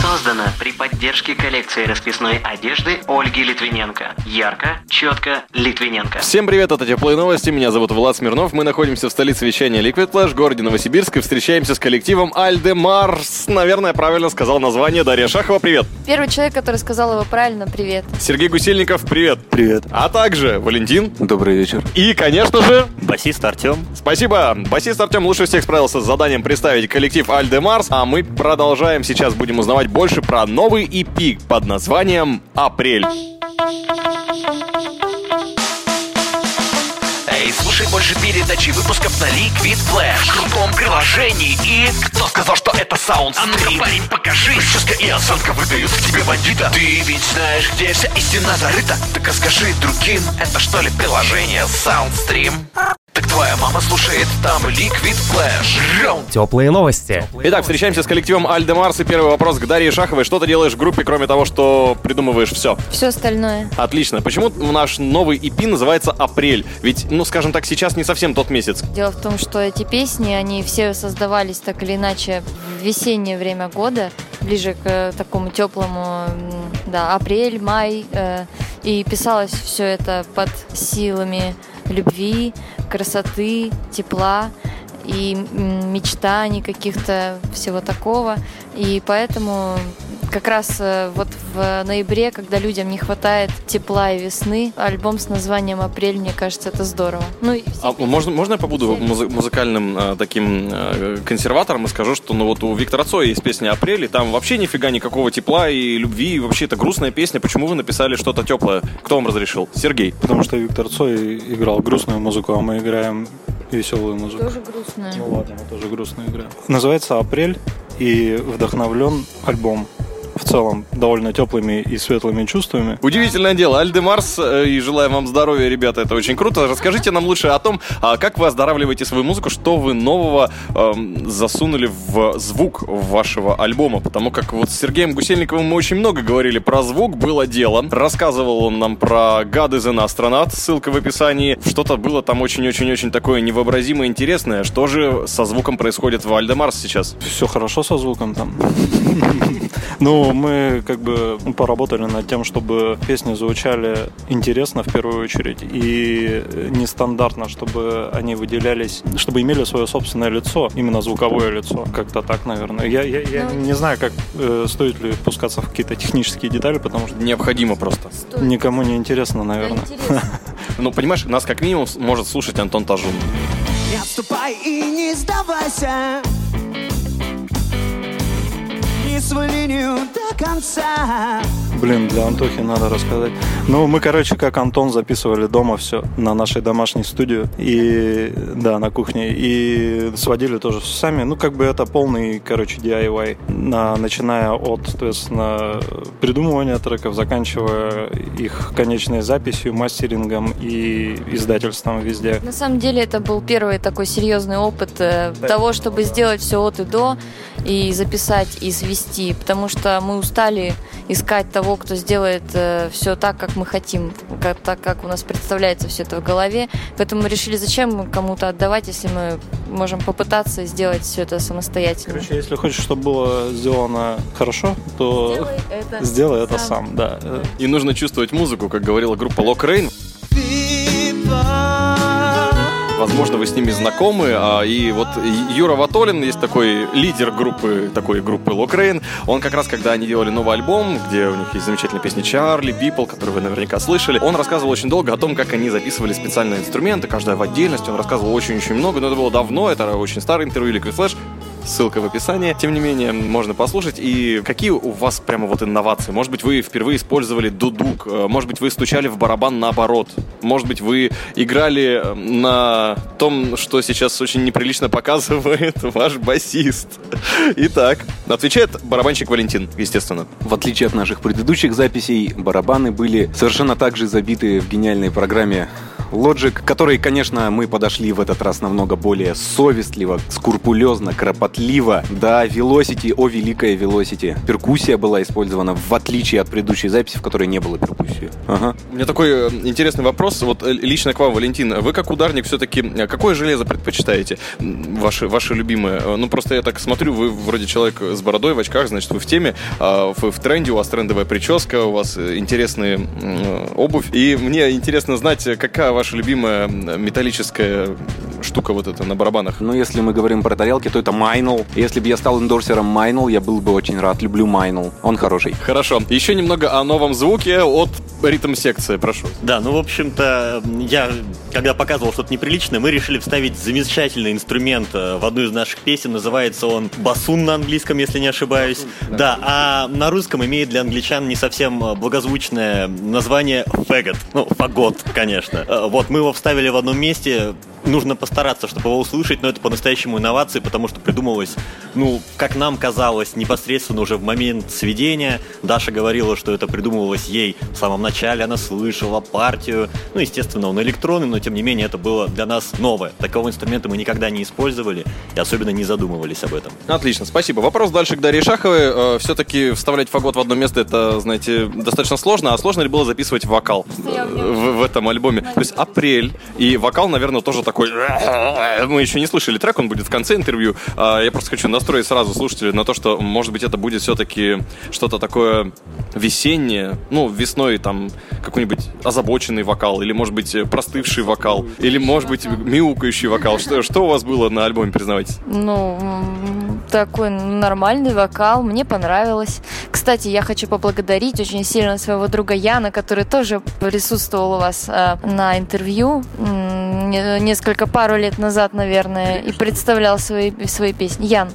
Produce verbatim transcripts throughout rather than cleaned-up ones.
Создано при поддержке коллекции расписной одежды Ольги Литвиненко. Ярко, четко, Литвиненко. Всем привет, это Теплые новости. Меня зовут Влад Смирнов. Мы находимся в столице вещания Liquid Flash, городе Новосибирск, и встречаемся с коллективом Альдемарс. Наверное, правильно сказал название. Дарья Шахова, привет. Первый человек, который сказал его правильно, привет. Сергей Гусельников, привет. Привет. А также Валентин. Добрый вечер. И, конечно же, басист Артем. Спасибо. Басист Артем лучше всех справился с заданием представить коллектив Альдемарс. А мы продолжаем. Сейчас будем узнавать больше про новый и пи под названием «Апрель». Эй, слушай больше передач и выпусков на Liquid Flash в крутом приложении. И кто сказал, что это саундстрим? А парень, покажи. Прическа и осанка выдают в тебе бандита. Ты ведь знаешь, где вся истина зарыта. Так расскажи другим, это что ли приложение саундстрим? Так твоя мама слушает там Liquid Flash. Теплые новости. Итак, встречаемся с коллективом Альдемарс. И первый вопрос к Дарье Шаховой. Что ты делаешь в группе, кроме того, что придумываешь все? Все остальное. Отлично. Почему наш новый и пи называется «Апрель»? Ведь, ну, скажем так, сейчас не совсем тот месяц. Дело в том, что эти песни, они все создавались так или иначе в весеннее время года. Ближе к такому теплому, да, апрель, май. Э, и писалось все это под силами любви, красоты, тепла и мечтаний каких-то, всего такого. И поэтому как раз вот в ноябре, когда людям не хватает тепла и весны, альбом с названием «Апрель», мне кажется, это здорово. Ну, и... а можно, можно я побуду музы- музыкальным э, таким э, консерватором и скажу, что ну вот у Виктора Цоя есть песня «Апрель», и там вообще нифига никакого тепла и любви, и вообще это грустная песня. Почему вы написали что-то теплое? Кто вам разрешил? Сергей. Потому что Виктор Цой играл грустную музыку, а мы играем веселую музыку. Тоже грустная. Ну ладно, мы тоже грустную играем. Называется «Апрель» и вдохновлен альбом. В целом, довольно теплыми и светлыми чувствами. Удивительное дело, Альдемарс, и желаем вам здоровья, ребята, это очень круто. Расскажите нам лучше о том, как вы оздоравливаете свою музыку, что вы нового эм, засунули в звук вашего альбома, потому как вот с Сергеем Гусельниковым мы очень много говорили про звук, было дело. Рассказывал он нам про God is an astronaut, ссылка в описании. Что-то было там очень-очень-очень такое невообразимо интересное. Что же со звуком происходит в Альдемарс сейчас? Все хорошо со звуком там. Ну, мы как бы поработали над тем, чтобы песни звучали интересно в первую очередь и нестандартно, чтобы они выделялись, чтобы имели свое собственное лицо, именно звуковое лицо, как-то так, наверное. Я, я, я ну, не знаю, как э, стоит ли впускаться в какие-то технические детали, потому что необходимо просто. Стоит. Никому не интересно, наверное. Ну, понимаешь, нас как минимум может слушать Антон Тажун. Не отступай и не сдавайся. Свою линию до конца. Блин, для Антохи надо рассказать. Ну, мы, короче, как Антон, записывали дома все на нашей домашней студии. И, да, на кухне. И сводили тоже сами. Ну, как бы это полный, короче, ди ай вай. На, начиная от, соответственно, придумывания треков, заканчивая их конечной записью, мастерингом и издательством везде. На самом деле, это был первый такой серьезный опыт да, того, чтобы да. сделать все от и до, и записать, и свести. Потому что мы устали искать того, кто сделает э, все так, как мы хотим, как, так, как у нас представляется все это в голове. Поэтому мы решили, зачем кому-то отдавать, если мы можем попытаться сделать все это самостоятельно. Короче, если хочешь, чтобы было сделано хорошо, то сделай это, сделай это сам. сам да. И нужно чувствовать музыку, как говорила группа Лок Рейн. Возможно, вы с ними знакомы. И вот Юра Ватолин, есть такой лидер группы, такой группы Лок Рейн. Он как раз, когда они делали новый альбом, где у них есть замечательная песня «Чарли», «People», которую вы наверняка слышали, он рассказывал очень долго о том, как они записывали специальные инструменты, каждая в отдельности. Он рассказывал очень-очень много, но это было давно, это очень старое интервью Liquid Flash. Ссылка в описании. Тем не менее, можно послушать. И какие у вас прямо вот инновации? Может быть, вы впервые использовали дудук? Может быть, вы стучали в барабан наоборот? Может быть, вы играли на том, что сейчас очень неприлично показывает ваш басист? Итак, отвечает барабанщик Валентин, естественно. В отличие от наших предыдущих записей, барабаны были совершенно так же забиты в гениальной программе Logic, который, конечно, мы подошли в этот раз намного более совестливо, скрупулезно, кропотливо. Да, Velocity, о великая Velocity. Перкуссия была использована в отличие от предыдущей записи, в которой не было перкуссии. Ага. У меня такой интересный вопрос, вот лично к вам, Валентин. Вы как ударник все-таки какое железо предпочитаете? Ваши, ваши любимые? Ну, просто я так смотрю, вы вроде человек с бородой, в очках, значит, вы в теме, вы в тренде, у вас трендовая прическа, у вас интересная обувь. И мне интересно знать, какая ваша любимая металлическая штука вот эта на барабанах? Ну, если мы говорим про тарелки, то это Meinl. Если бы я стал эндорсером Meinl, я был бы очень рад. Люблю Meinl. Он хороший. Хорошо. Еще немного о новом звуке от ритм-секции. Прошу. Да, ну, в общем-то, я, когда показывал что-то неприличное, мы решили вставить замечательный инструмент в одну из наших песен. Называется он басун на английском, если не ошибаюсь. Басун, да. Да, а на русском имеет для англичан не совсем благозвучное название фэгот. Ну, фагот, конечно. Вот, мы его вставили в одном месте. Нужно постараться, чтобы его услышать, но это по-настоящему инновации, потому что придумалось, ну, как нам казалось, непосредственно уже в момент сведения. Даша говорила, что это придумывалось ей в самом начале, она слышала партию. Ну, естественно, он электронный, но, тем не менее, это было для нас новое. Такого инструмента мы никогда не использовали и особенно не задумывались об этом. Отлично, спасибо. Вопрос дальше к Дарье Шаховой. Все-таки вставлять фагот в одно место, это, знаете, достаточно сложно, а сложно ли было записывать вокал в, в этом альбоме? То есть апрель, и вокал, наверное, тоже такой. Мы еще не слышали трек, он будет в конце интервью. Я просто хочу настроить сразу слушателей на то, что, может быть, это будет все-таки что-то такое весеннее. Ну, весной там какой-нибудь озабоченный вокал, или, может быть, простывший вокал, или, может быть, мяукающий вокал. Что, что у вас было на альбоме, признавайтесь? Ну, такой нормальный вокал, мне понравилось. Кстати, я хочу поблагодарить очень сильно своего друга Яна, который тоже присутствовал у вас на интервью несколько Несколько пару лет назад, наверное, и представлял свои, свои песни. Ян.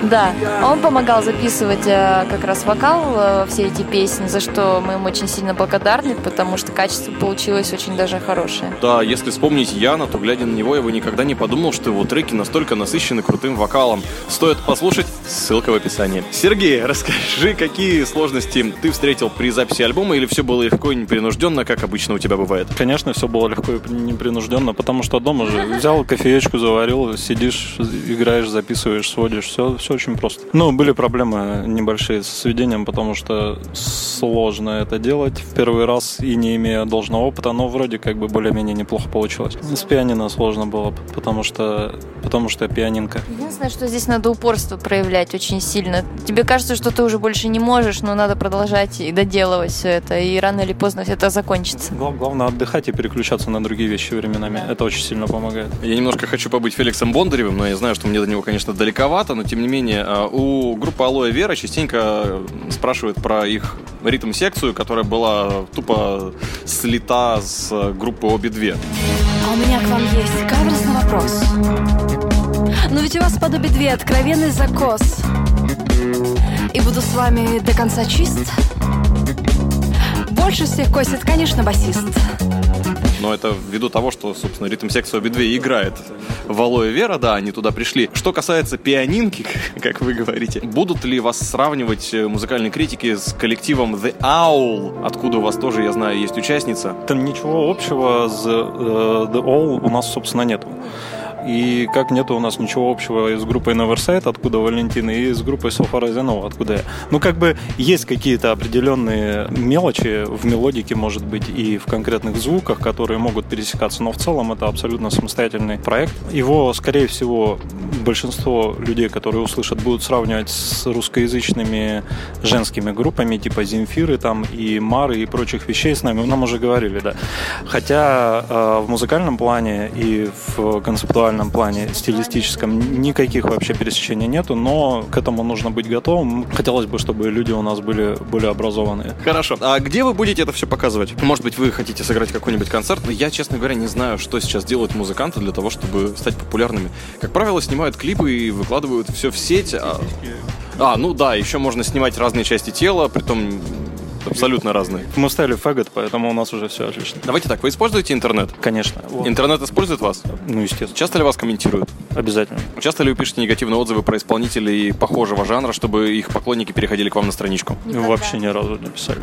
Да, он помогал записывать э, как раз вокал, э, все эти песни, за что мы им очень сильно благодарны, потому что качество получилось очень даже хорошее. Да, если вспомнить Яна, то, глядя на него, я бы никогда не подумал, что его треки настолько насыщены крутым вокалом. Стоит послушать, ссылка в описании. Сергей, расскажи, какие сложности ты встретил при записи альбома, или все было легко и непринужденно, как обычно у тебя бывает? Конечно, все было легко и непринужденно, потому что дома же взял кофеечку, заварил, сидишь, играешь, записываешь, сводишь, все, все очень просто. Ну, были проблемы небольшие с сведением, потому что сложно это делать в первый раз и не имея должного опыта, но вроде как бы более-менее неплохо получилось. С пианино сложно было, потому что, потому что пианинка. Единственное, что здесь надо упорство проявлять очень сильно. Тебе кажется, что ты уже больше не можешь, но надо продолжать и доделывать все это, и рано или поздно все это закончится. Главное отдыхать и переключаться на другие вещи временами. Это очень сильно помогает. Я немножко хочу побыть Феликсом Бондаревым, но я знаю, что мне до него, конечно, далековато, но тем не менее у группы Алоэ Вера частенько спрашивают про их ритм-секцию, которая была тупо слита с группы обе две. А у меня к вам есть каверзный вопрос. Но ведь у вас под обе две откровенный закос. И буду с вами до конца чист. Больше всех косит, конечно, басист. Но это ввиду того, что, собственно, ритм-секцию обе две играет в Алоэ Вера, да, они туда пришли. Что касается пианинки, как вы говорите, будут ли вас сравнивать музыкальные критики с коллективом The Owl, откуда у вас тоже, я знаю, есть участница? Там ничего общего с The Owl у нас, собственно, нету. И как нету у нас ничего общего и с группой Neverside, откуда Валентина, и с группой So Far As I Know, откуда я. Ну, как бы есть какие-то определенные мелочи в мелодике, может быть, и в конкретных звуках, которые могут пересекаться, но в целом это абсолютно самостоятельный проект. Его, скорее всего, большинство людей, которые услышат, будут сравнивать с русскоязычными женскими группами, типа Земфиры там, и Мары, и прочих вещей с нами. Нам уже говорили, да. Хотя э, в музыкальном плане и в концептуальном в музыкальном плане, стилистическом, никаких вообще пересечений нету, но к этому нужно быть готовым. Хотелось бы, чтобы люди у нас были более образованные. Хорошо. А где вы будете это все показывать? Может быть, вы хотите сыграть какой-нибудь концерт? Я, честно говоря, не знаю, что сейчас делают музыканты для того, чтобы стать популярными. Как правило, снимают клипы и выкладывают все в сеть. А, а ну да, еще можно снимать разные части тела, притом абсолютно разные. Мы вставили фагот, поэтому у нас уже все отлично. Давайте так, вы используете интернет? Конечно. Вот. Интернет использует вас? Ну, естественно. Часто ли вас комментируют? Обязательно. Часто ли вы пишете негативные отзывы про исполнителей похожего жанра, чтобы их поклонники переходили к вам на страничку? Никогда. Вообще ни разу не писали.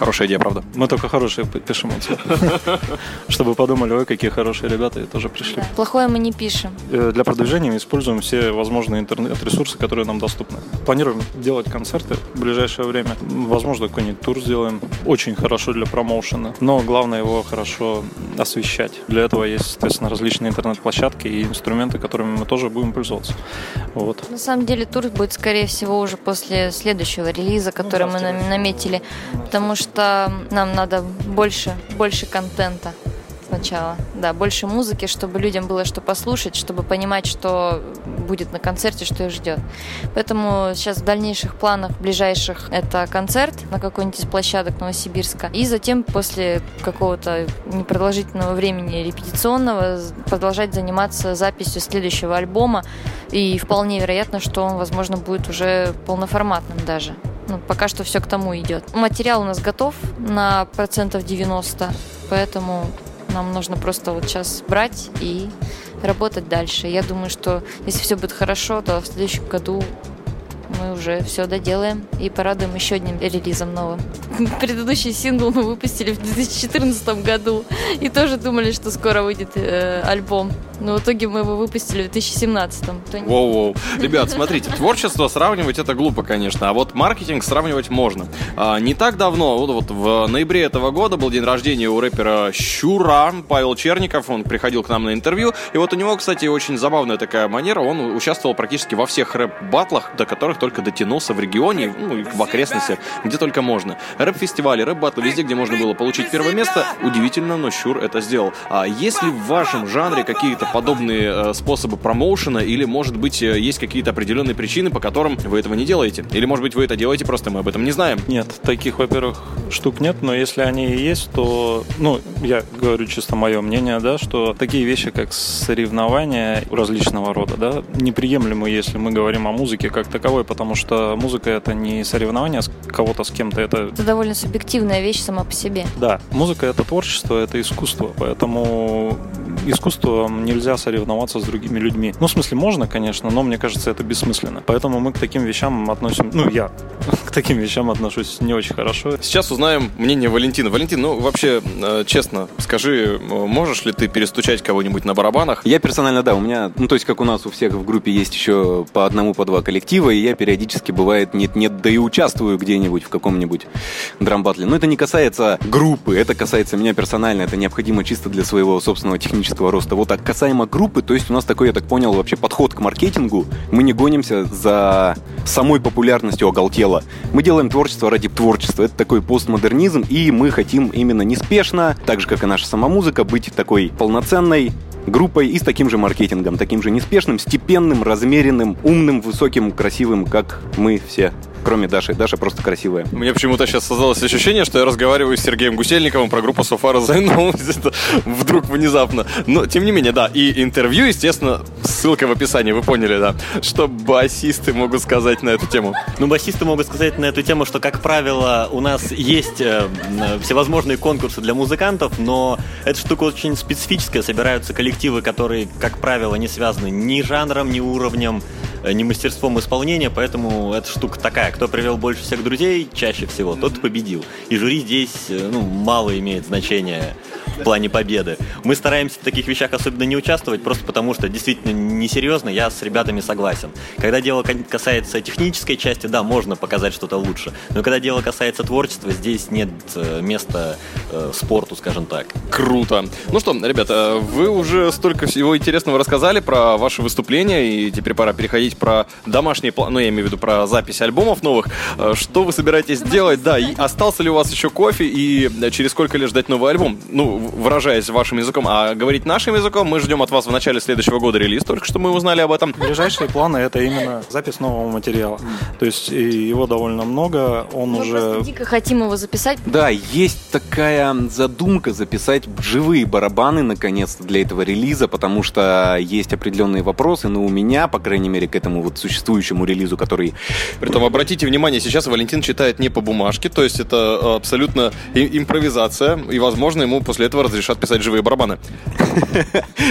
Хорошая идея, правда. Мы только хорошие пишем. Чтобы подумали, ой, какие хорошие ребята, и тоже пришли. Плохое мы не пишем. Для продвижения используем все возможные интернет-ресурсы, которые нам доступны. Планируем делать концерты в ближайшее время. Возможно, какой-нибудь тур сделаем. Очень хорошо для промоушена. Но главное его хорошо освещать. Для этого есть, соответственно, различные интернет-площадки и инструменты, которыми мы тоже будем пользоваться. Вот. На самом деле тур будет, скорее всего, уже после следующего релиза, который ну, мы нам- наметили. Потому что что нам надо больше, больше контента сначала, да, больше музыки, чтобы людям было что послушать, чтобы понимать, что будет на концерте, что их ждет. Поэтому сейчас в дальнейших планах, ближайших, это концерт на какой-нибудь из площадок Новосибирска, и затем после какого-то непродолжительного времени репетиционного продолжать заниматься записью следующего альбома, и вполне вероятно, что он, возможно, будет уже полноформатным даже. Ну, пока что все к тому идет. Материал у нас готов на процентов девяносто, поэтому нам нужно просто вот сейчас брать и работать дальше. Я думаю, что если все будет хорошо, то в следующем году мы уже все доделаем и порадуем еще одним релизом новым. Предыдущий сингл мы выпустили в две тысячи четырнадцатом году и тоже думали, что скоро выйдет э, альбом. Но в итоге мы его выпустили в две тысячи семнадцатом. Воу-воу. Ребят, смотрите, творчество сравнивать это глупо, конечно, а вот маркетинг сравнивать можно. Не так давно, вот в ноябре этого года был день рождения у рэпера Щура, Павел Черников, он приходил к нам на интервью, и вот у него, кстати, очень забавная такая манера, он участвовал практически во всех рэп-баттлах, до которых только дотянулся в регионе, ну, и в окрестностях, где только можно. Рэп-фестивали, рэп-баттлы, везде, где можно было получить первое место, удивительно, но Щур это сделал. А есть ли в вашем жанре какие-то подобные э, способы промоушена, или, может быть, есть какие-то определенные причины, по которым вы этого не делаете? Или, может быть, вы это делаете, просто мы об этом не знаем? Нет, таких, во-первых, штук нет, но если они и есть, то, ну, я говорю чисто мое мнение, да, что такие вещи, как соревнования различного рода, да, неприемлемы, если мы говорим о музыке как таковой, потому что музыка — это не соревнование с кого-то, с кем-то, это... Это довольно субъективная вещь сама по себе. Да, музыка — это творчество, это искусство, поэтому искусством нельзя Нельзя соревноваться с другими людьми. Ну, в смысле, можно, конечно, но мне кажется, это бессмысленно. Поэтому мы к таким вещам относим... Ну, я к таким вещам отношусь не очень хорошо. Сейчас узнаем мнение Валентина. Валентин, ну, вообще, честно, скажи, можешь ли ты перестучать кого-нибудь на барабанах? Я персонально, да, у меня... Ну, то есть, как у нас у всех в группе есть еще по одному, по два коллектива, и я периодически, бывает, нет-нет, да и участвую где-нибудь в каком-нибудь драм-баттле. Но это не касается группы, это касается меня персонально, это необходимо чисто для своего собственного технического роста. Вот так касается группы, то есть у нас такой, я так понял, вообще подход к маркетингу. Мы не гонимся за самой популярностью оголтела. Мы делаем творчество ради творчества. Это такой постмодернизм, и мы хотим именно неспешно, так же, как и наша сама музыка, быть такой полноценной группой и с таким же маркетингом, таким же неспешным, степенным, размеренным, умным, высоким, красивым, как мы все. Кроме Даши. Даша просто красивая. Мне почему-то сейчас создалось ощущение, что я разговариваю с Сергеем Гусельниковым про группу So Far As I Know. Это вдруг внезапно. Но, тем не менее, да. И интервью, естественно, ссылка в описании, вы поняли, да. Что басисты могут сказать на эту тему? Ну, басисты могут сказать на эту тему, что, как правило, у нас есть э, всевозможные конкурсы для музыкантов, но эта штука очень специфическая. Собираются коллективы, которые, как правило, не связаны ни жанром, ни уровнем, ни мастерством исполнения, поэтому эта штука такая. Кто привел больше всех друзей, чаще всего, тот победил. И жюри здесь, ну, мало имеет значения в плане победы. Мы стараемся в таких вещах особенно не участвовать, просто потому что действительно несерьезно, я с ребятами согласен. Когда дело касается технической части, да, можно показать что-то лучше, но когда дело касается творчества, здесь нет места э, спорту, скажем так. Круто. Ну что, ребята, вы уже столько всего интересного рассказали про ваши выступления, и теперь пора переходить про домашние планы, ну, я имею в виду про запись альбомов новых. Что вы собираетесь делать? Да, и остался ли у вас еще кофе, и через сколько лет ждать новый альбом? Ну, выражаясь вашим языком, а говорить нашим языком, мы ждем от вас в начале следующего года релиз, только что мы узнали об этом. Ближайшие планы — это именно запись нового материала. Mm. То есть его довольно много, он мы уже... Мы просто дико хотим его записать. Да, есть такая задумка записать живые барабаны, наконец-то, для этого релиза, потому что есть определенные вопросы, но у меня, по крайней мере, к этому вот существующему релизу, который... Притом, обратите внимание, сейчас Валентин читает не по бумажке, то есть это абсолютно импровизация, и, возможно, ему после этого общества разрешат писать живые барабаны.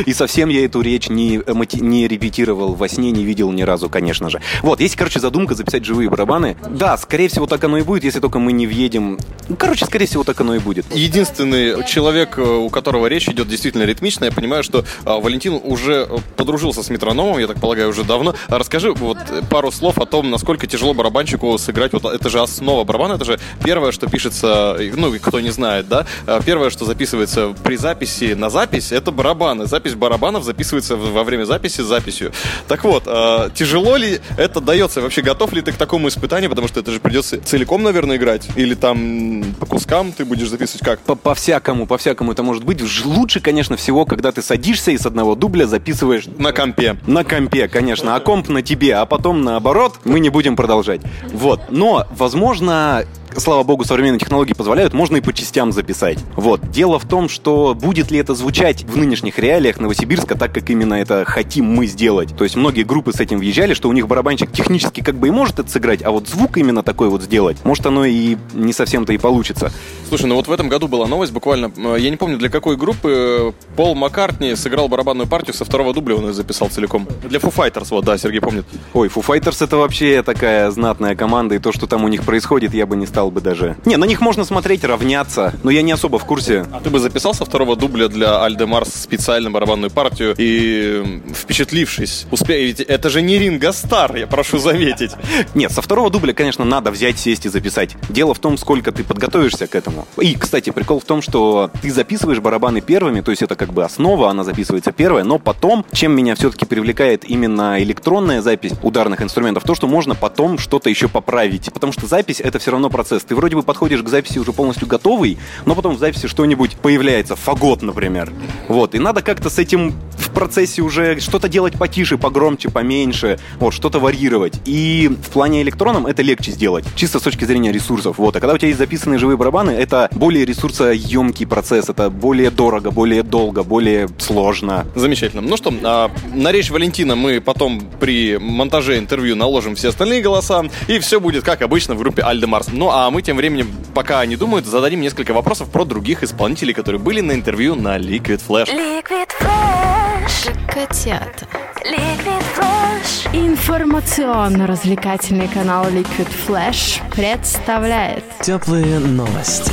И совсем я эту речь не, не репетировал во сне, не видел ни разу, конечно же. Вот, есть, короче, задумка записать живые барабаны. Да, скорее всего, так оно и будет, если только мы не въедем. Короче, скорее всего, так оно и будет. Единственный человек, у которого речь идет действительно ритмично, я понимаю, что Валентин уже подружился с метрономом, я так полагаю, уже давно. Расскажи вот пару слов о том, насколько тяжело барабанщику сыграть. Вот это же основа барабана, это же первое, что пишется, ну, кто не знает, да, первое, что записывается при записи на запись, это барабаны. Запись барабанов записывается во время записи записью. Так вот, тяжело ли это дается? Вообще, готов ли ты к такому испытанию? Потому что это же придется целиком, наверное, играть. Или там по кускам ты будешь записывать как? По-всякому, по-всякому это может быть. Лучше, конечно, всего, когда ты садишься и с одного дубля записываешь... На компе. На компе, конечно. А комп на тебе. А потом, наоборот, мы не будем продолжать. Вот. Но, возможно... Слава богу, современные технологии позволяют, можно и по частям записать. Вот. Дело в том, что будет ли это звучать в нынешних реалиях Новосибирска так, как именно это хотим мы сделать. То есть многие группы с этим въезжали, что у них барабанщик технически как бы и может это сыграть, а вот звук именно такой вот сделать, может, оно и не совсем-то и получится. Слушай, ну вот в этом году была новость буквально, я не помню, для какой группы Пол Маккартни сыграл барабанную партию со второго дубля, он ее записал целиком. Для Foo Fighters, вот, да, Сергей помнит. Ой, Foo Fighters — это вообще такая знатная команда, и то, что там у них происходит, я бы не стал бы даже. Не, на них можно смотреть, равняться, но я не особо в курсе. А ты бы записал со второго дубля для Альде Марс специально барабанную партию и, впечатлившись, успея, ведь это же не Ринго Стар, я прошу заметить. Нет, со второго дубля, конечно, надо взять, сесть и записать. Дело в том, сколько ты подготовишься к этому. И, кстати, прикол в том, что ты записываешь барабаны первыми, то есть это как бы основа, она записывается первая, но потом, чем меня все-таки привлекает именно электронная запись ударных инструментов, то, что можно потом что-то еще поправить. Потому что запись — это все равно процесс. Ты вроде бы подходишь к записи уже полностью готовый, но потом в записи что-нибудь появляется, фагот, например. Вот, и надо как-то с этим в процессе уже что-то делать потише, погромче, поменьше, вот, что-то варьировать. И в плане электронном это легче сделать, чисто с точки зрения ресурсов. Вот, а когда у тебя есть записанные живые барабаны, это более ресурсоемкий процесс, это более дорого, более долго, более сложно. Замечательно. Ну что, а, на речь Валентина мы потом при монтаже интервью наложим все остальные голоса, и все будет, как обычно, в группе Альде Марс. Ну, а А мы тем временем, пока они думают, зададим несколько вопросов про других исполнителей, которые были на интервью на Liquid Flash. Liquid Flash. Котята. Liquid Flash. Информационно-развлекательный канал Liquid Flash представляет теплые новости.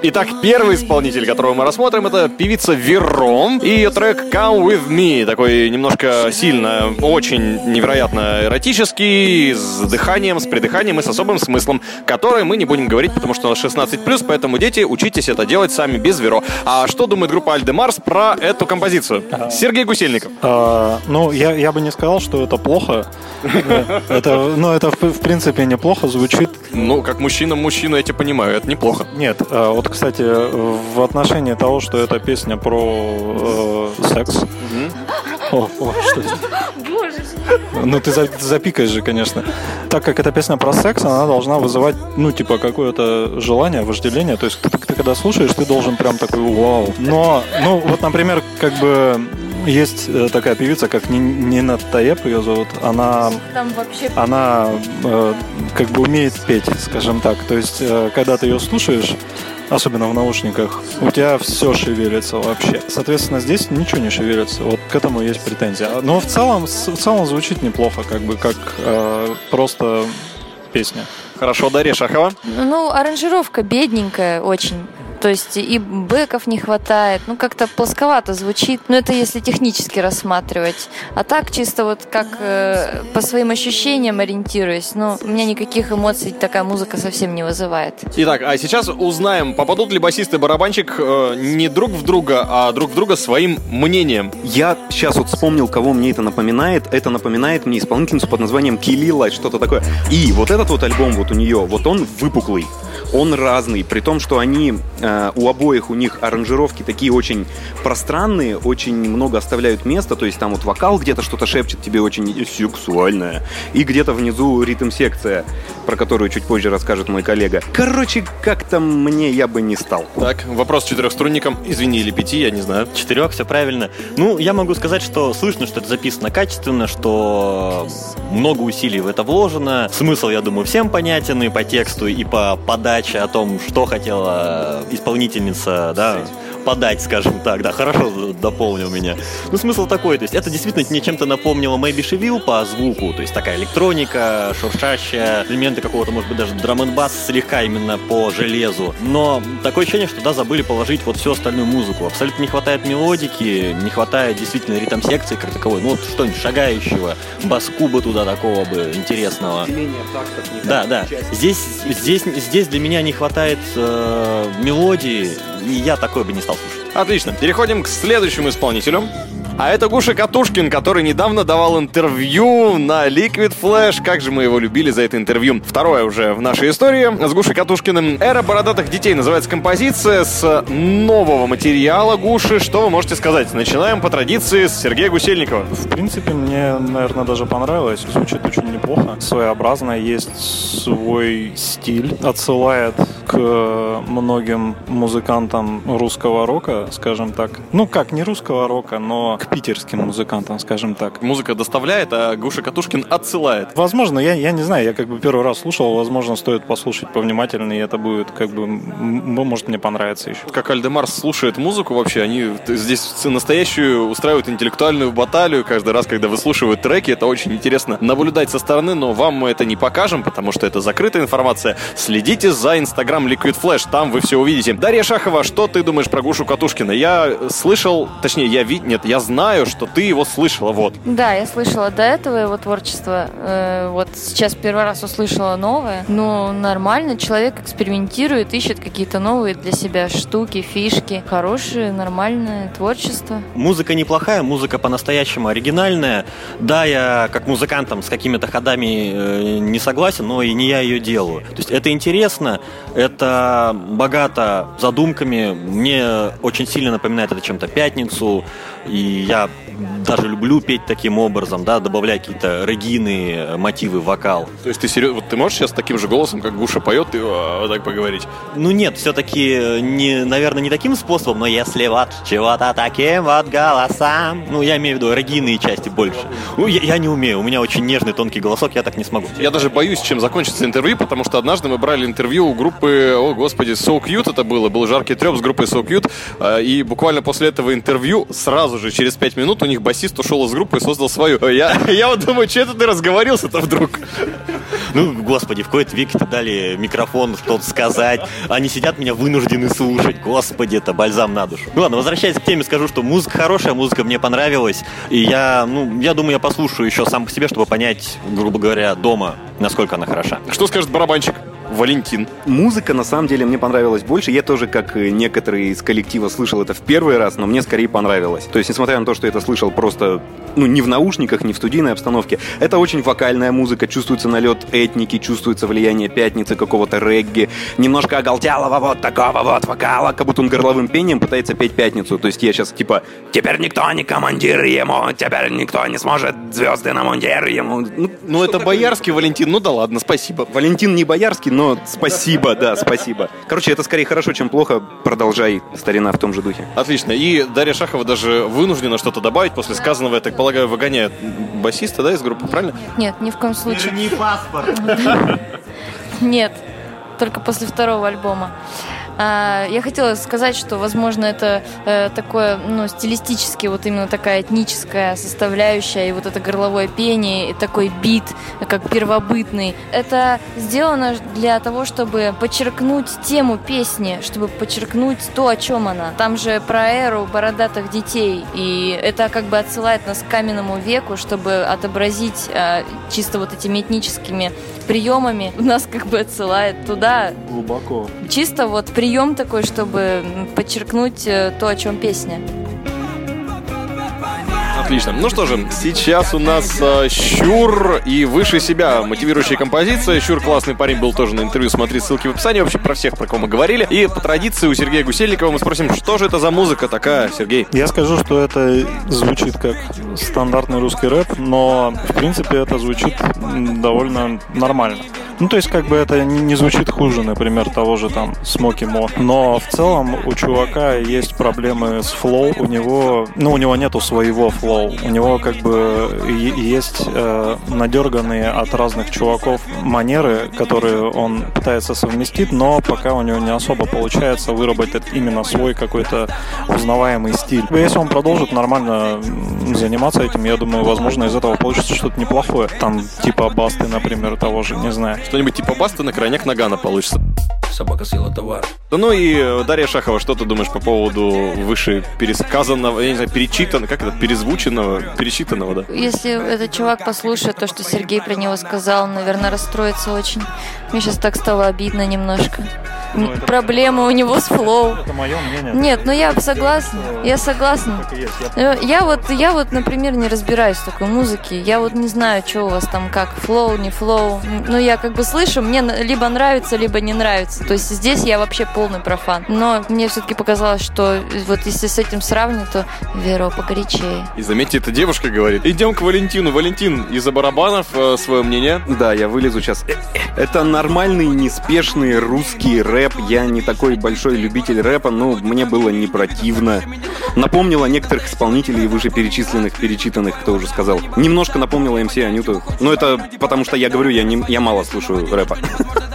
Итак, первый исполнитель, которого мы рассмотрим, это певица Верон и ее трек «Come With Me». Такой немножко сильно, очень невероятно эротический, с дыханием, с придыханием и с особым смыслом, который мы не будем говорить, потому что у нас шестнадцать плюс, поэтому, дети, учитесь это делать сами без Веро. А что думает группа Альде Марс про эту композицию? Сергей Гусельников. А, ну, я, я бы не сказал, что это плохо. Это, ну, это в принципе неплохо звучит. Ну, как мужчина-мужчина, я тебя понимаю, это неплохо. Нет, вот кстати, в отношении того, что эта песня про э, секс. Mm-hmm. О, о, что это? Боже. Ну, ты запикаешь же, конечно. Так как эта песня про секс, она должна вызывать, ну, типа, какое-то желание, вожделение. То есть ты, ты когда слушаешь, ты должен прям такой вау. Но, ну, вот, например, как бы... Есть такая певица, как Нина Таеп, ее зовут. Она, вообще... она э, как бы умеет петь, скажем так. То есть, э, когда ты ее слушаешь, особенно в наушниках, у тебя все шевелится вообще. Соответственно, здесь ничего не шевелится. Вот к этому есть претензия. Но в целом, в целом звучит неплохо, как бы, как э, просто песня. Хорошо, Дарья Шахова. Ну, аранжировка бедненькая очень. То есть и бэков не хватает. Ну, как-то плосковато звучит. Но это если технически рассматривать. А так, чисто вот как э, по своим ощущениям ориентируюсь. Ну, у меня никаких эмоций такая музыка совсем не вызывает. Итак, а сейчас узнаем, попадут ли басист и барабанщик э, не друг в друга, а друг в друга своим мнением. Я сейчас вот вспомнил, кого мне это напоминает. Это напоминает мне исполнительницу под названием Келила, что-то такое. И вот этот вот альбом вот у нее, вот он выпуклый. Он разный, при том, что они... У обоих у них аранжировки такие очень пространные, очень много оставляют места, то есть там вот вокал где-то что-то шепчет тебе очень сексуальное, и где-то внизу ритм-секция, про которую чуть позже расскажет мой коллега. Короче, как-то мне я бы не стал. Так, вопрос четырехструнникам, извини, или пяти, я не знаю. Четырех, все правильно. Ну, я могу сказать, что слышно, что это записано качественно, что много усилий в это вложено. Смысл, я думаю, всем понятен и по тексту, и по подаче о том, что хотела исполнительница, да, подать, скажем так. Да, хорошо дополнил меня. Ну, смысл такой, то есть это действительно мне чем-то напомнило Maybe She Will по звуку, то есть такая электроника, шуршащая, элементы какого-то, может быть, даже драм-н-басс слегка именно по железу. Но такое ощущение, что, да, забыли положить вот всю остальную музыку. Абсолютно не хватает мелодики, не хватает действительно ритм-секции как таковой. Ну, вот что-нибудь шагающего, бас-куба туда такого бы интересного. Да, да. Здесь, здесь, здесь для меня не хватает э, мелодии, и я такой бы не стал слушать. Отлично. Переходим к следующему исполнителю. А это Гуша Катушкин, который недавно давал интервью на Liquid Flash. Как же мы его любили за это интервью. Второе уже в нашей истории с Гушей Катушкиным. «Эра бородатых детей» называется композиция с нового материала Гуши. Что вы можете сказать? Начинаем по традиции с Сергея Гусельникова. В принципе, мне, наверное, даже понравилось. Звучит очень неплохо. Своеобразно, есть свой стиль. Отсылает к многим музыкантам русского рока, скажем так. Ну, как не русского рока, но к питерским музыкантам, скажем так. Музыка доставляет, а Гуша Катушкин отсылает. Возможно, я, я не знаю, я как бы первый раз слушал, возможно, стоит послушать повнимательнее, и это будет как бы, может, мне понравится еще. Как Альдемарс слушает музыку вообще, они здесь настоящую устраивают интеллектуальную баталию каждый раз, когда выслушивают треки, это очень интересно наблюдать со стороны, но вам мы это не покажем, потому что это закрытая информация. Следите за инстаграм Liquid Flash, там вы все увидите. Дарья Шахова, что ты думаешь про Гушу Катушкина? Я слышал, точнее, я вид... нет, я знаю, Знаю, что ты его слышала, вот. Да, я слышала до этого его творчество. Э, вот сейчас первый раз услышала новое. Но нормально, человек экспериментирует, ищет какие-то новые для себя штуки, фишки. Хорошее, нормальное творчество. Музыка неплохая, музыка по-настоящему оригинальная. Да, я как музыкантом с какими-то ходами э, не согласен, но и не я ее делаю. То есть это интересно, это богато задумками. Мне очень сильно напоминает это чем-то «Пятницу». И я даже люблю петь таким образом, да, добавляя какие-то регины, мотивы, вокал. То есть ты серьезно, вот ты можешь сейчас таким же голосом, как Гуша поет, ты вот так поговорить? Ну нет, все-таки, не, наверное, не таким способом, но если вот чего-то таким вот голосом, ну я имею в виду регины части больше. Ну я, я не умею, у меня очень нежный тонкий голосок, я так не смогу. Я даже боюсь, чем закончится интервью, потому что однажды мы брали интервью у группы, о господи, So Cute это было, был жаркий треп с группой So Cute, и буквально после этого интервью сразу же, через пять минут, у них басист ушел из группы и создал свою. Я, я вот думаю, че это ты разговорился-то вдруг? Ну, господи, в какой-то веке-то дали микрофон что-то сказать. Они сидят, меня вынуждены слушать. Господи, это бальзам на душу. Ну ладно, возвращаясь к теме, скажу, что музыка хорошая, музыка мне понравилась. И я, ну, я думаю, я послушаю еще сам по себе, чтобы понять, грубо говоря, дома, насколько она хороша. Что скажет барабанщик? Валентин. Музыка, на самом деле, мне понравилась больше. Я тоже, как некоторые из коллектива, слышал это в первый раз, но мне скорее понравилось. То есть, несмотря на то, что я это слышал просто, ну, не в наушниках, не в студийной обстановке, это очень вокальная музыка, чувствуется налет этники, чувствуется влияние пятницы, какого-то регги, немножко оголтялого вот такого вот вокала, как будто он горловым пением пытается петь пятницу. То есть я сейчас типа «Теперь никто не командир ему, теперь никто не сможет звезды на мундир ему». Ну, ну это Боярский, Валентин, ну да ладно, спасибо. Валентин не Боярский, но спасибо, да, спасибо. Короче, это скорее хорошо, чем плохо. Продолжай, старина, в том же духе. Отлично. И Дарья Шахова даже вынуждена что-то добавить после сказанного, я так полагаю, выгоняет басиста, да, из группы, правильно? Нет, ни в коем случае. Это не паспорт. Нет, только после второго альбома. Я хотела сказать, что, возможно, это э, такое, ну, стилистически вот именно такая этническая составляющая, и вот это горловое пение, и такой бит, как первобытный. Это сделано для того, чтобы подчеркнуть тему песни, чтобы подчеркнуть то, о чем она. Там же про эру бородатых детей, и это как бы отсылает нас к каменному веку, чтобы отобразить э, чисто вот этими этническими приемами. Нас как бы отсылает туда. Глубоко. Чисто вот при прием такой, чтобы подчеркнуть то, о чем песня. Отлично. Ну что же, сейчас у нас э, Щур и «Выше себя» мотивирующая композиция. Щур классный парень, был тоже на интервью, смотри ссылки в описании. Вообще про всех, про кого мы говорили. И по традиции у Сергея Гусельникова мы спросим, что же это за музыка такая, Сергей? Я скажу, что это звучит как стандартный русский рэп, но в принципе это звучит довольно нормально. Ну, то есть, как бы это не звучит хуже, например, того же там Смоки Мо. Но в целом у чувака есть проблемы с флоу. У него, ну, у него нету своего флоу. У него как бы есть э, надерганные от разных чуваков манеры, которые он пытается совместить, но пока у него не особо получается выработать именно свой какой-то узнаваемый стиль. Если он продолжит нормально заниматься этим, я думаю, возможно, из этого получится что-то неплохое. Там типа Басты, например, того же, не знаю. Что-нибудь типа Басты на крайняк Нагана получится. Собака съела товар. Ну и, Дарья Шахова, что ты думаешь по поводу выше пересказанного, я не знаю, перечитанного, как это, перезвученного, перечитанного, да? Если этот чувак послушает то, что Сергей про него сказал, он, наверное, расстроится очень. Мне сейчас так стало обидно немножко. Ну, это проблема это, у него с флоу. Это мое мнение. Нет, ну я согласна. Я согласна. Есть, я... я вот, я вот, например, не разбираюсь в такой музыке. Я вот не знаю, что у вас там как, флоу, не флоу. Ну я как бы слышу, мне либо нравится, либо не нравится. То есть здесь я вообще полный профан. Но мне все-таки показалось, что вот если с этим сравнивать, то Веро погорячее. И заметьте, эта девушка говорит: идем к Валентину. Валентин, из-за барабанов э, свое мнение. Да, я вылезу сейчас. Это нормальные, неспешные русские рэп. Я не такой большой любитель рэпа, но мне было не противно. Напомнила некоторых исполнителей вышеперечисленных, перечитанных, кто уже сказал. Немножко напомнила эм си Анюту. Но это потому что я говорю, я, не, я мало слушаю рэпа.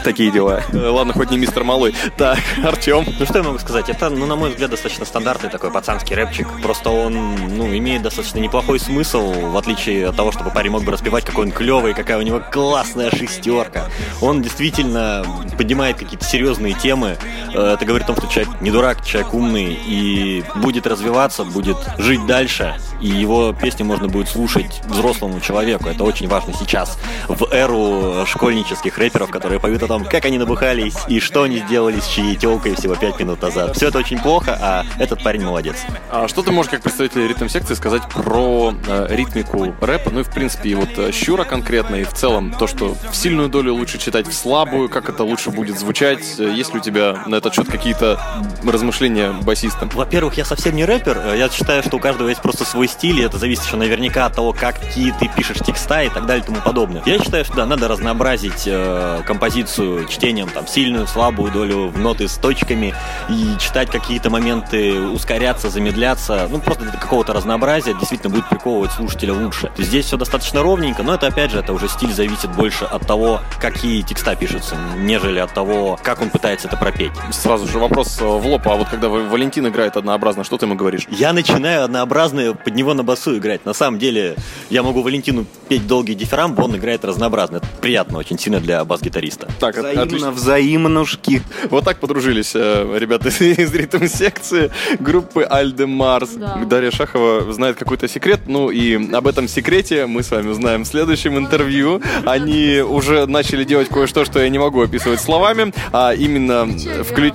Такие дела. Ладно, хоть не мистер Малой. Так, Артем. Ну что я могу сказать? Это, ну, на мой взгляд, достаточно стандартный такой пацанский рэпчик. Просто он, ну, имеет достаточно неплохой смысл, в отличие от того, чтобы парень мог бы распевать, какой он клевый, какая у него классная шестерка. Он действительно поднимает какие-то серьезные темы. Это говорит о том, что человек не дурак, человек умный и будет развиваться, будет жить дальше. И его песни можно будет слушать взрослому человеку. Это очень важно сейчас, в эру школьнических рэперов, которые поют о том, как они набухались и что они сделали с чьей телкой всего пять минут назад. Все это очень плохо, а этот парень молодец. А что ты можешь, как представитель ритм-секции, сказать про э, ритмику рэпа? Ну и, в принципе, и вот Щура конкретно, и в целом то, что в сильную долю лучше читать в слабую, как это лучше будет звучать. Есть ли у тебя на этот счет какие-то размышления басиста? Во-первых, я совсем не рэпер. Я считаю, что у каждого есть просто свой стиль, и это зависит еще наверняка от того, какие ты пишешь текста и так далее и тому подобное. Я считаю, что да, надо разнообразить э, композицию чтением, там, сильную, слабую долю в ноты с точками и читать какие-то моменты, ускоряться, замедляться. Ну, просто для какого-то разнообразия действительно будет приковывать слушателя лучше. То есть здесь все достаточно ровненько, но это, опять же, это уже стиль зависит больше от того, какие текста пишутся, нежели от того, как он пытается это пропеть. Сразу же вопрос в лоб, а вот когда Валентин играет однообразно, что ты ему говоришь? Я начинаю однообразно под него на басу играть. На самом деле, я могу Валентину петь долгий дифирамб, он играет разнообразно. Это приятно очень сильно для бас-гитариста. Так, отлично. Взаимнушки. Вот так подружились ребята из ритм-секции группы Альдемарс. Да. Дарья Шахова знает какой-то секрет, ну и об этом секрете мы с вами узнаем в следующем интервью. Они уже начали делать кое-что, что я не могу описывать словами, а именно включ...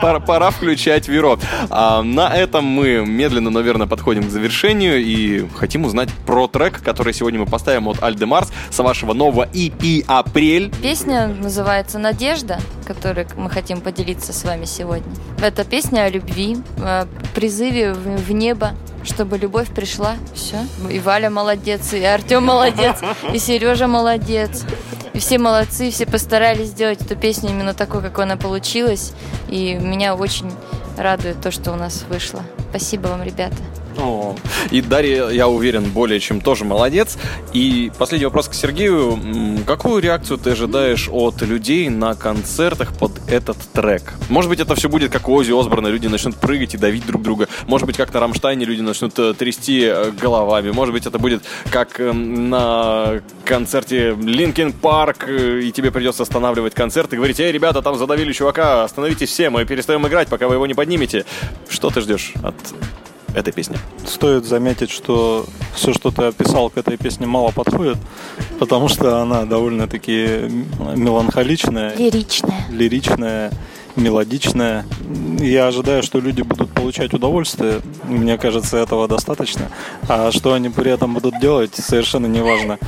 пора, пора включать Веро. А на этом мы медленно, наверное, подходим к завершению и хотим узнать про трек, который сегодня мы поставим от Альдемарс с вашего нового и пи «Апрель». Песня называется «Надежда», которую мы хотим поделиться с вами сегодня. Это песня о любви, о призыве в небо, чтобы любовь пришла. Все. И Валя молодец, и Артем молодец, и Сережа молодец. И все молодцы, все постарались сделать эту песню именно такой, какой она получилась. И меня очень радует то, что у нас вышло. Спасибо вам, ребята. О, и Дарья, я уверен, более чем тоже молодец. И последний вопрос к Сергею. Какую реакцию ты ожидаешь от людей на концертах под этот трек? Может быть, это все будет как у Оззи Осборна. Люди начнут прыгать и давить друг друга. Может быть, как на Рамштайне люди начнут трясти головами. Может быть, это будет как на концерте Линкин Парк, и тебе придется останавливать концерт и говорить: эй, ребята, там задавили чувака, остановитесь все, мы перестаем играть, пока вы его не поднимете. Что ты ждешь от этой песни? Стоит заметить, что все, что ты описал, к этой песне мало подходит, потому что она довольно-таки меланхоличная, лиричная, лиричная, мелодичная. Я ожидаю, что люди будут получать удовольствие. Мне кажется, этого достаточно. А что они при этом будут делать, совершенно не важно.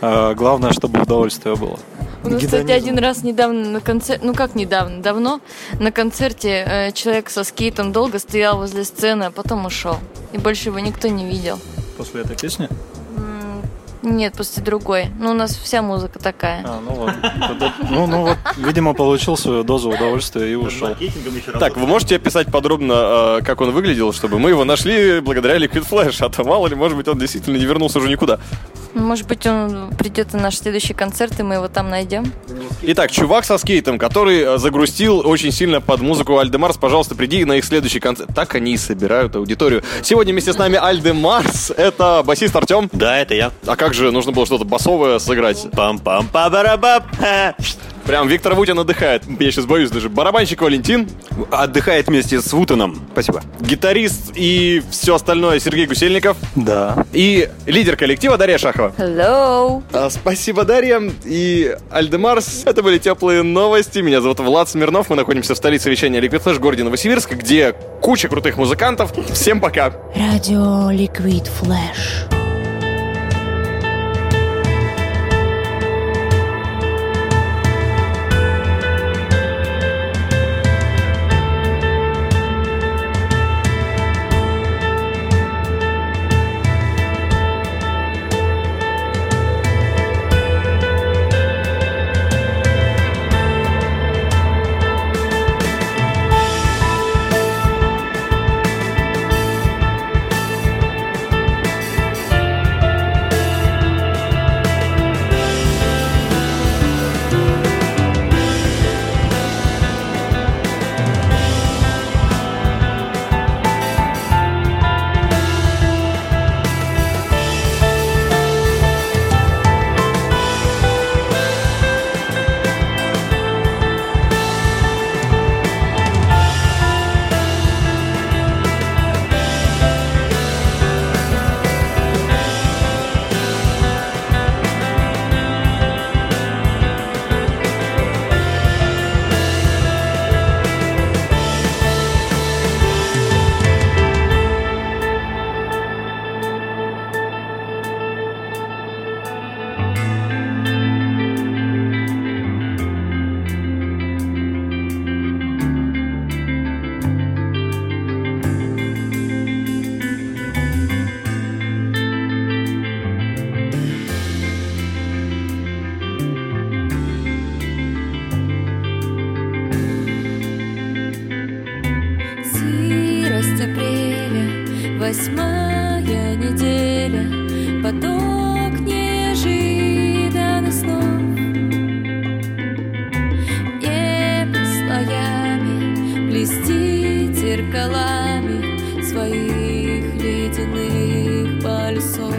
Главное, чтобы удовольствие было. У нас, гедонизм. Кстати, один раз недавно на концерте, ну как недавно, давно, на концерте э, человек со скейтом долго стоял возле сцены, а потом ушел. И больше его никто не видел. После этой песни? Нет, просто другой. Ну, у нас вся музыка такая. А, ну вот. Ну, ну вот, видимо, получил свою дозу удовольствия и ушел. Так, вы можете описать подробно, как он выглядел, чтобы мы его нашли благодаря Liquid Flash? А то мало ли, может быть, он действительно не вернулся уже никуда. Может быть, он придет на наш следующий концерт, и мы его там найдем. Итак, чувак со скейтом, который загрустил очень сильно под музыку Альдемарс. Пожалуйста, приди на их следующий концерт. Так они и собирают аудиторию. Сегодня вместе с нами Альдемарс. Это басист Артем. Да, это я. А как же нужно было что-то басовое сыграть? Пам-пам-па-барабап. Прям Виктор Вутин отдыхает. Я сейчас боюсь даже. Барабанщик Валентин отдыхает вместе с Вутином. Спасибо. Гитарист и все остальное Сергей Гусельников. Да. И лидер коллектива Дарья Шахова. Hello. А, спасибо, Дарья и Альдемарс. Это были теплые новости. Меня зовут Влад Смирнов. Мы находимся в столице вещания Liquid Flash в городе Новосибирск, где куча крутых музыкантов. Всем пока. Радио Liquid Flash. Восьмая неделя, поток неожиданных снов, небо слоями блестит зеркалами своих ледяных полюсов.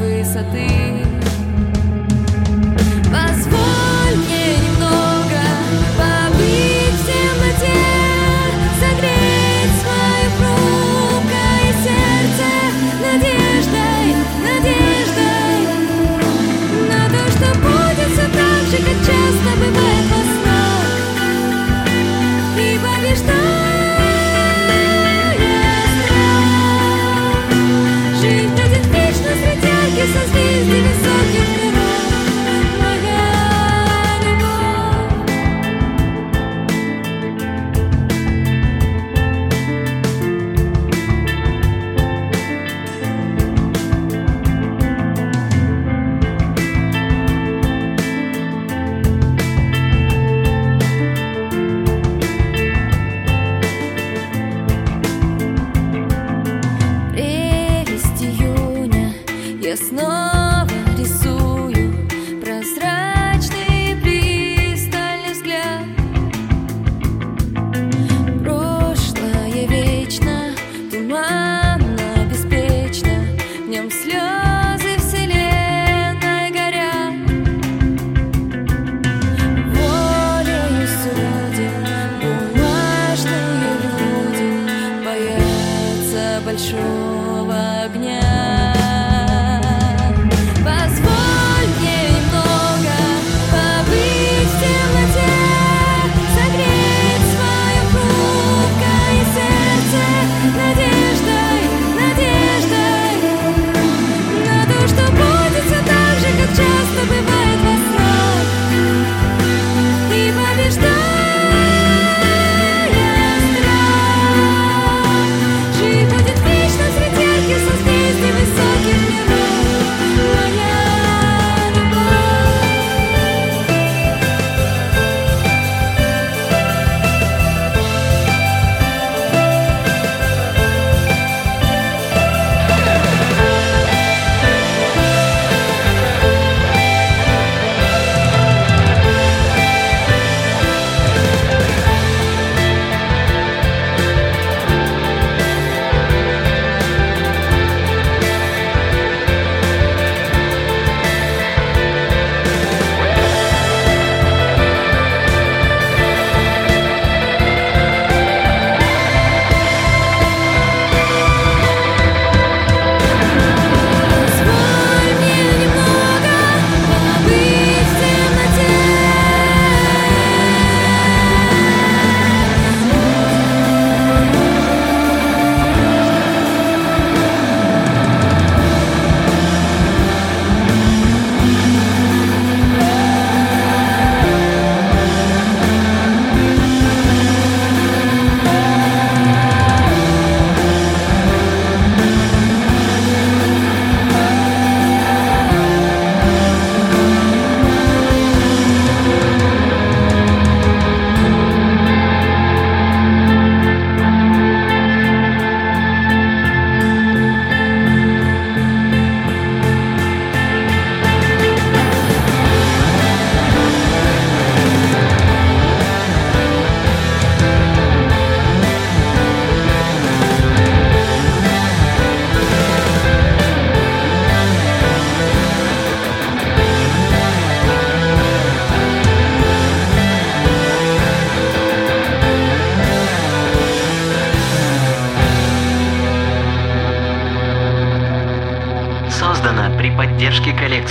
Высоты. Позволь мне немного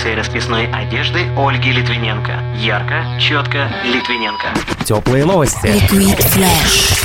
коллекции расписной одежды Ольги Литвиненко. Ярко, четко, Литвиненко. Теплые новости. Liquid Flash.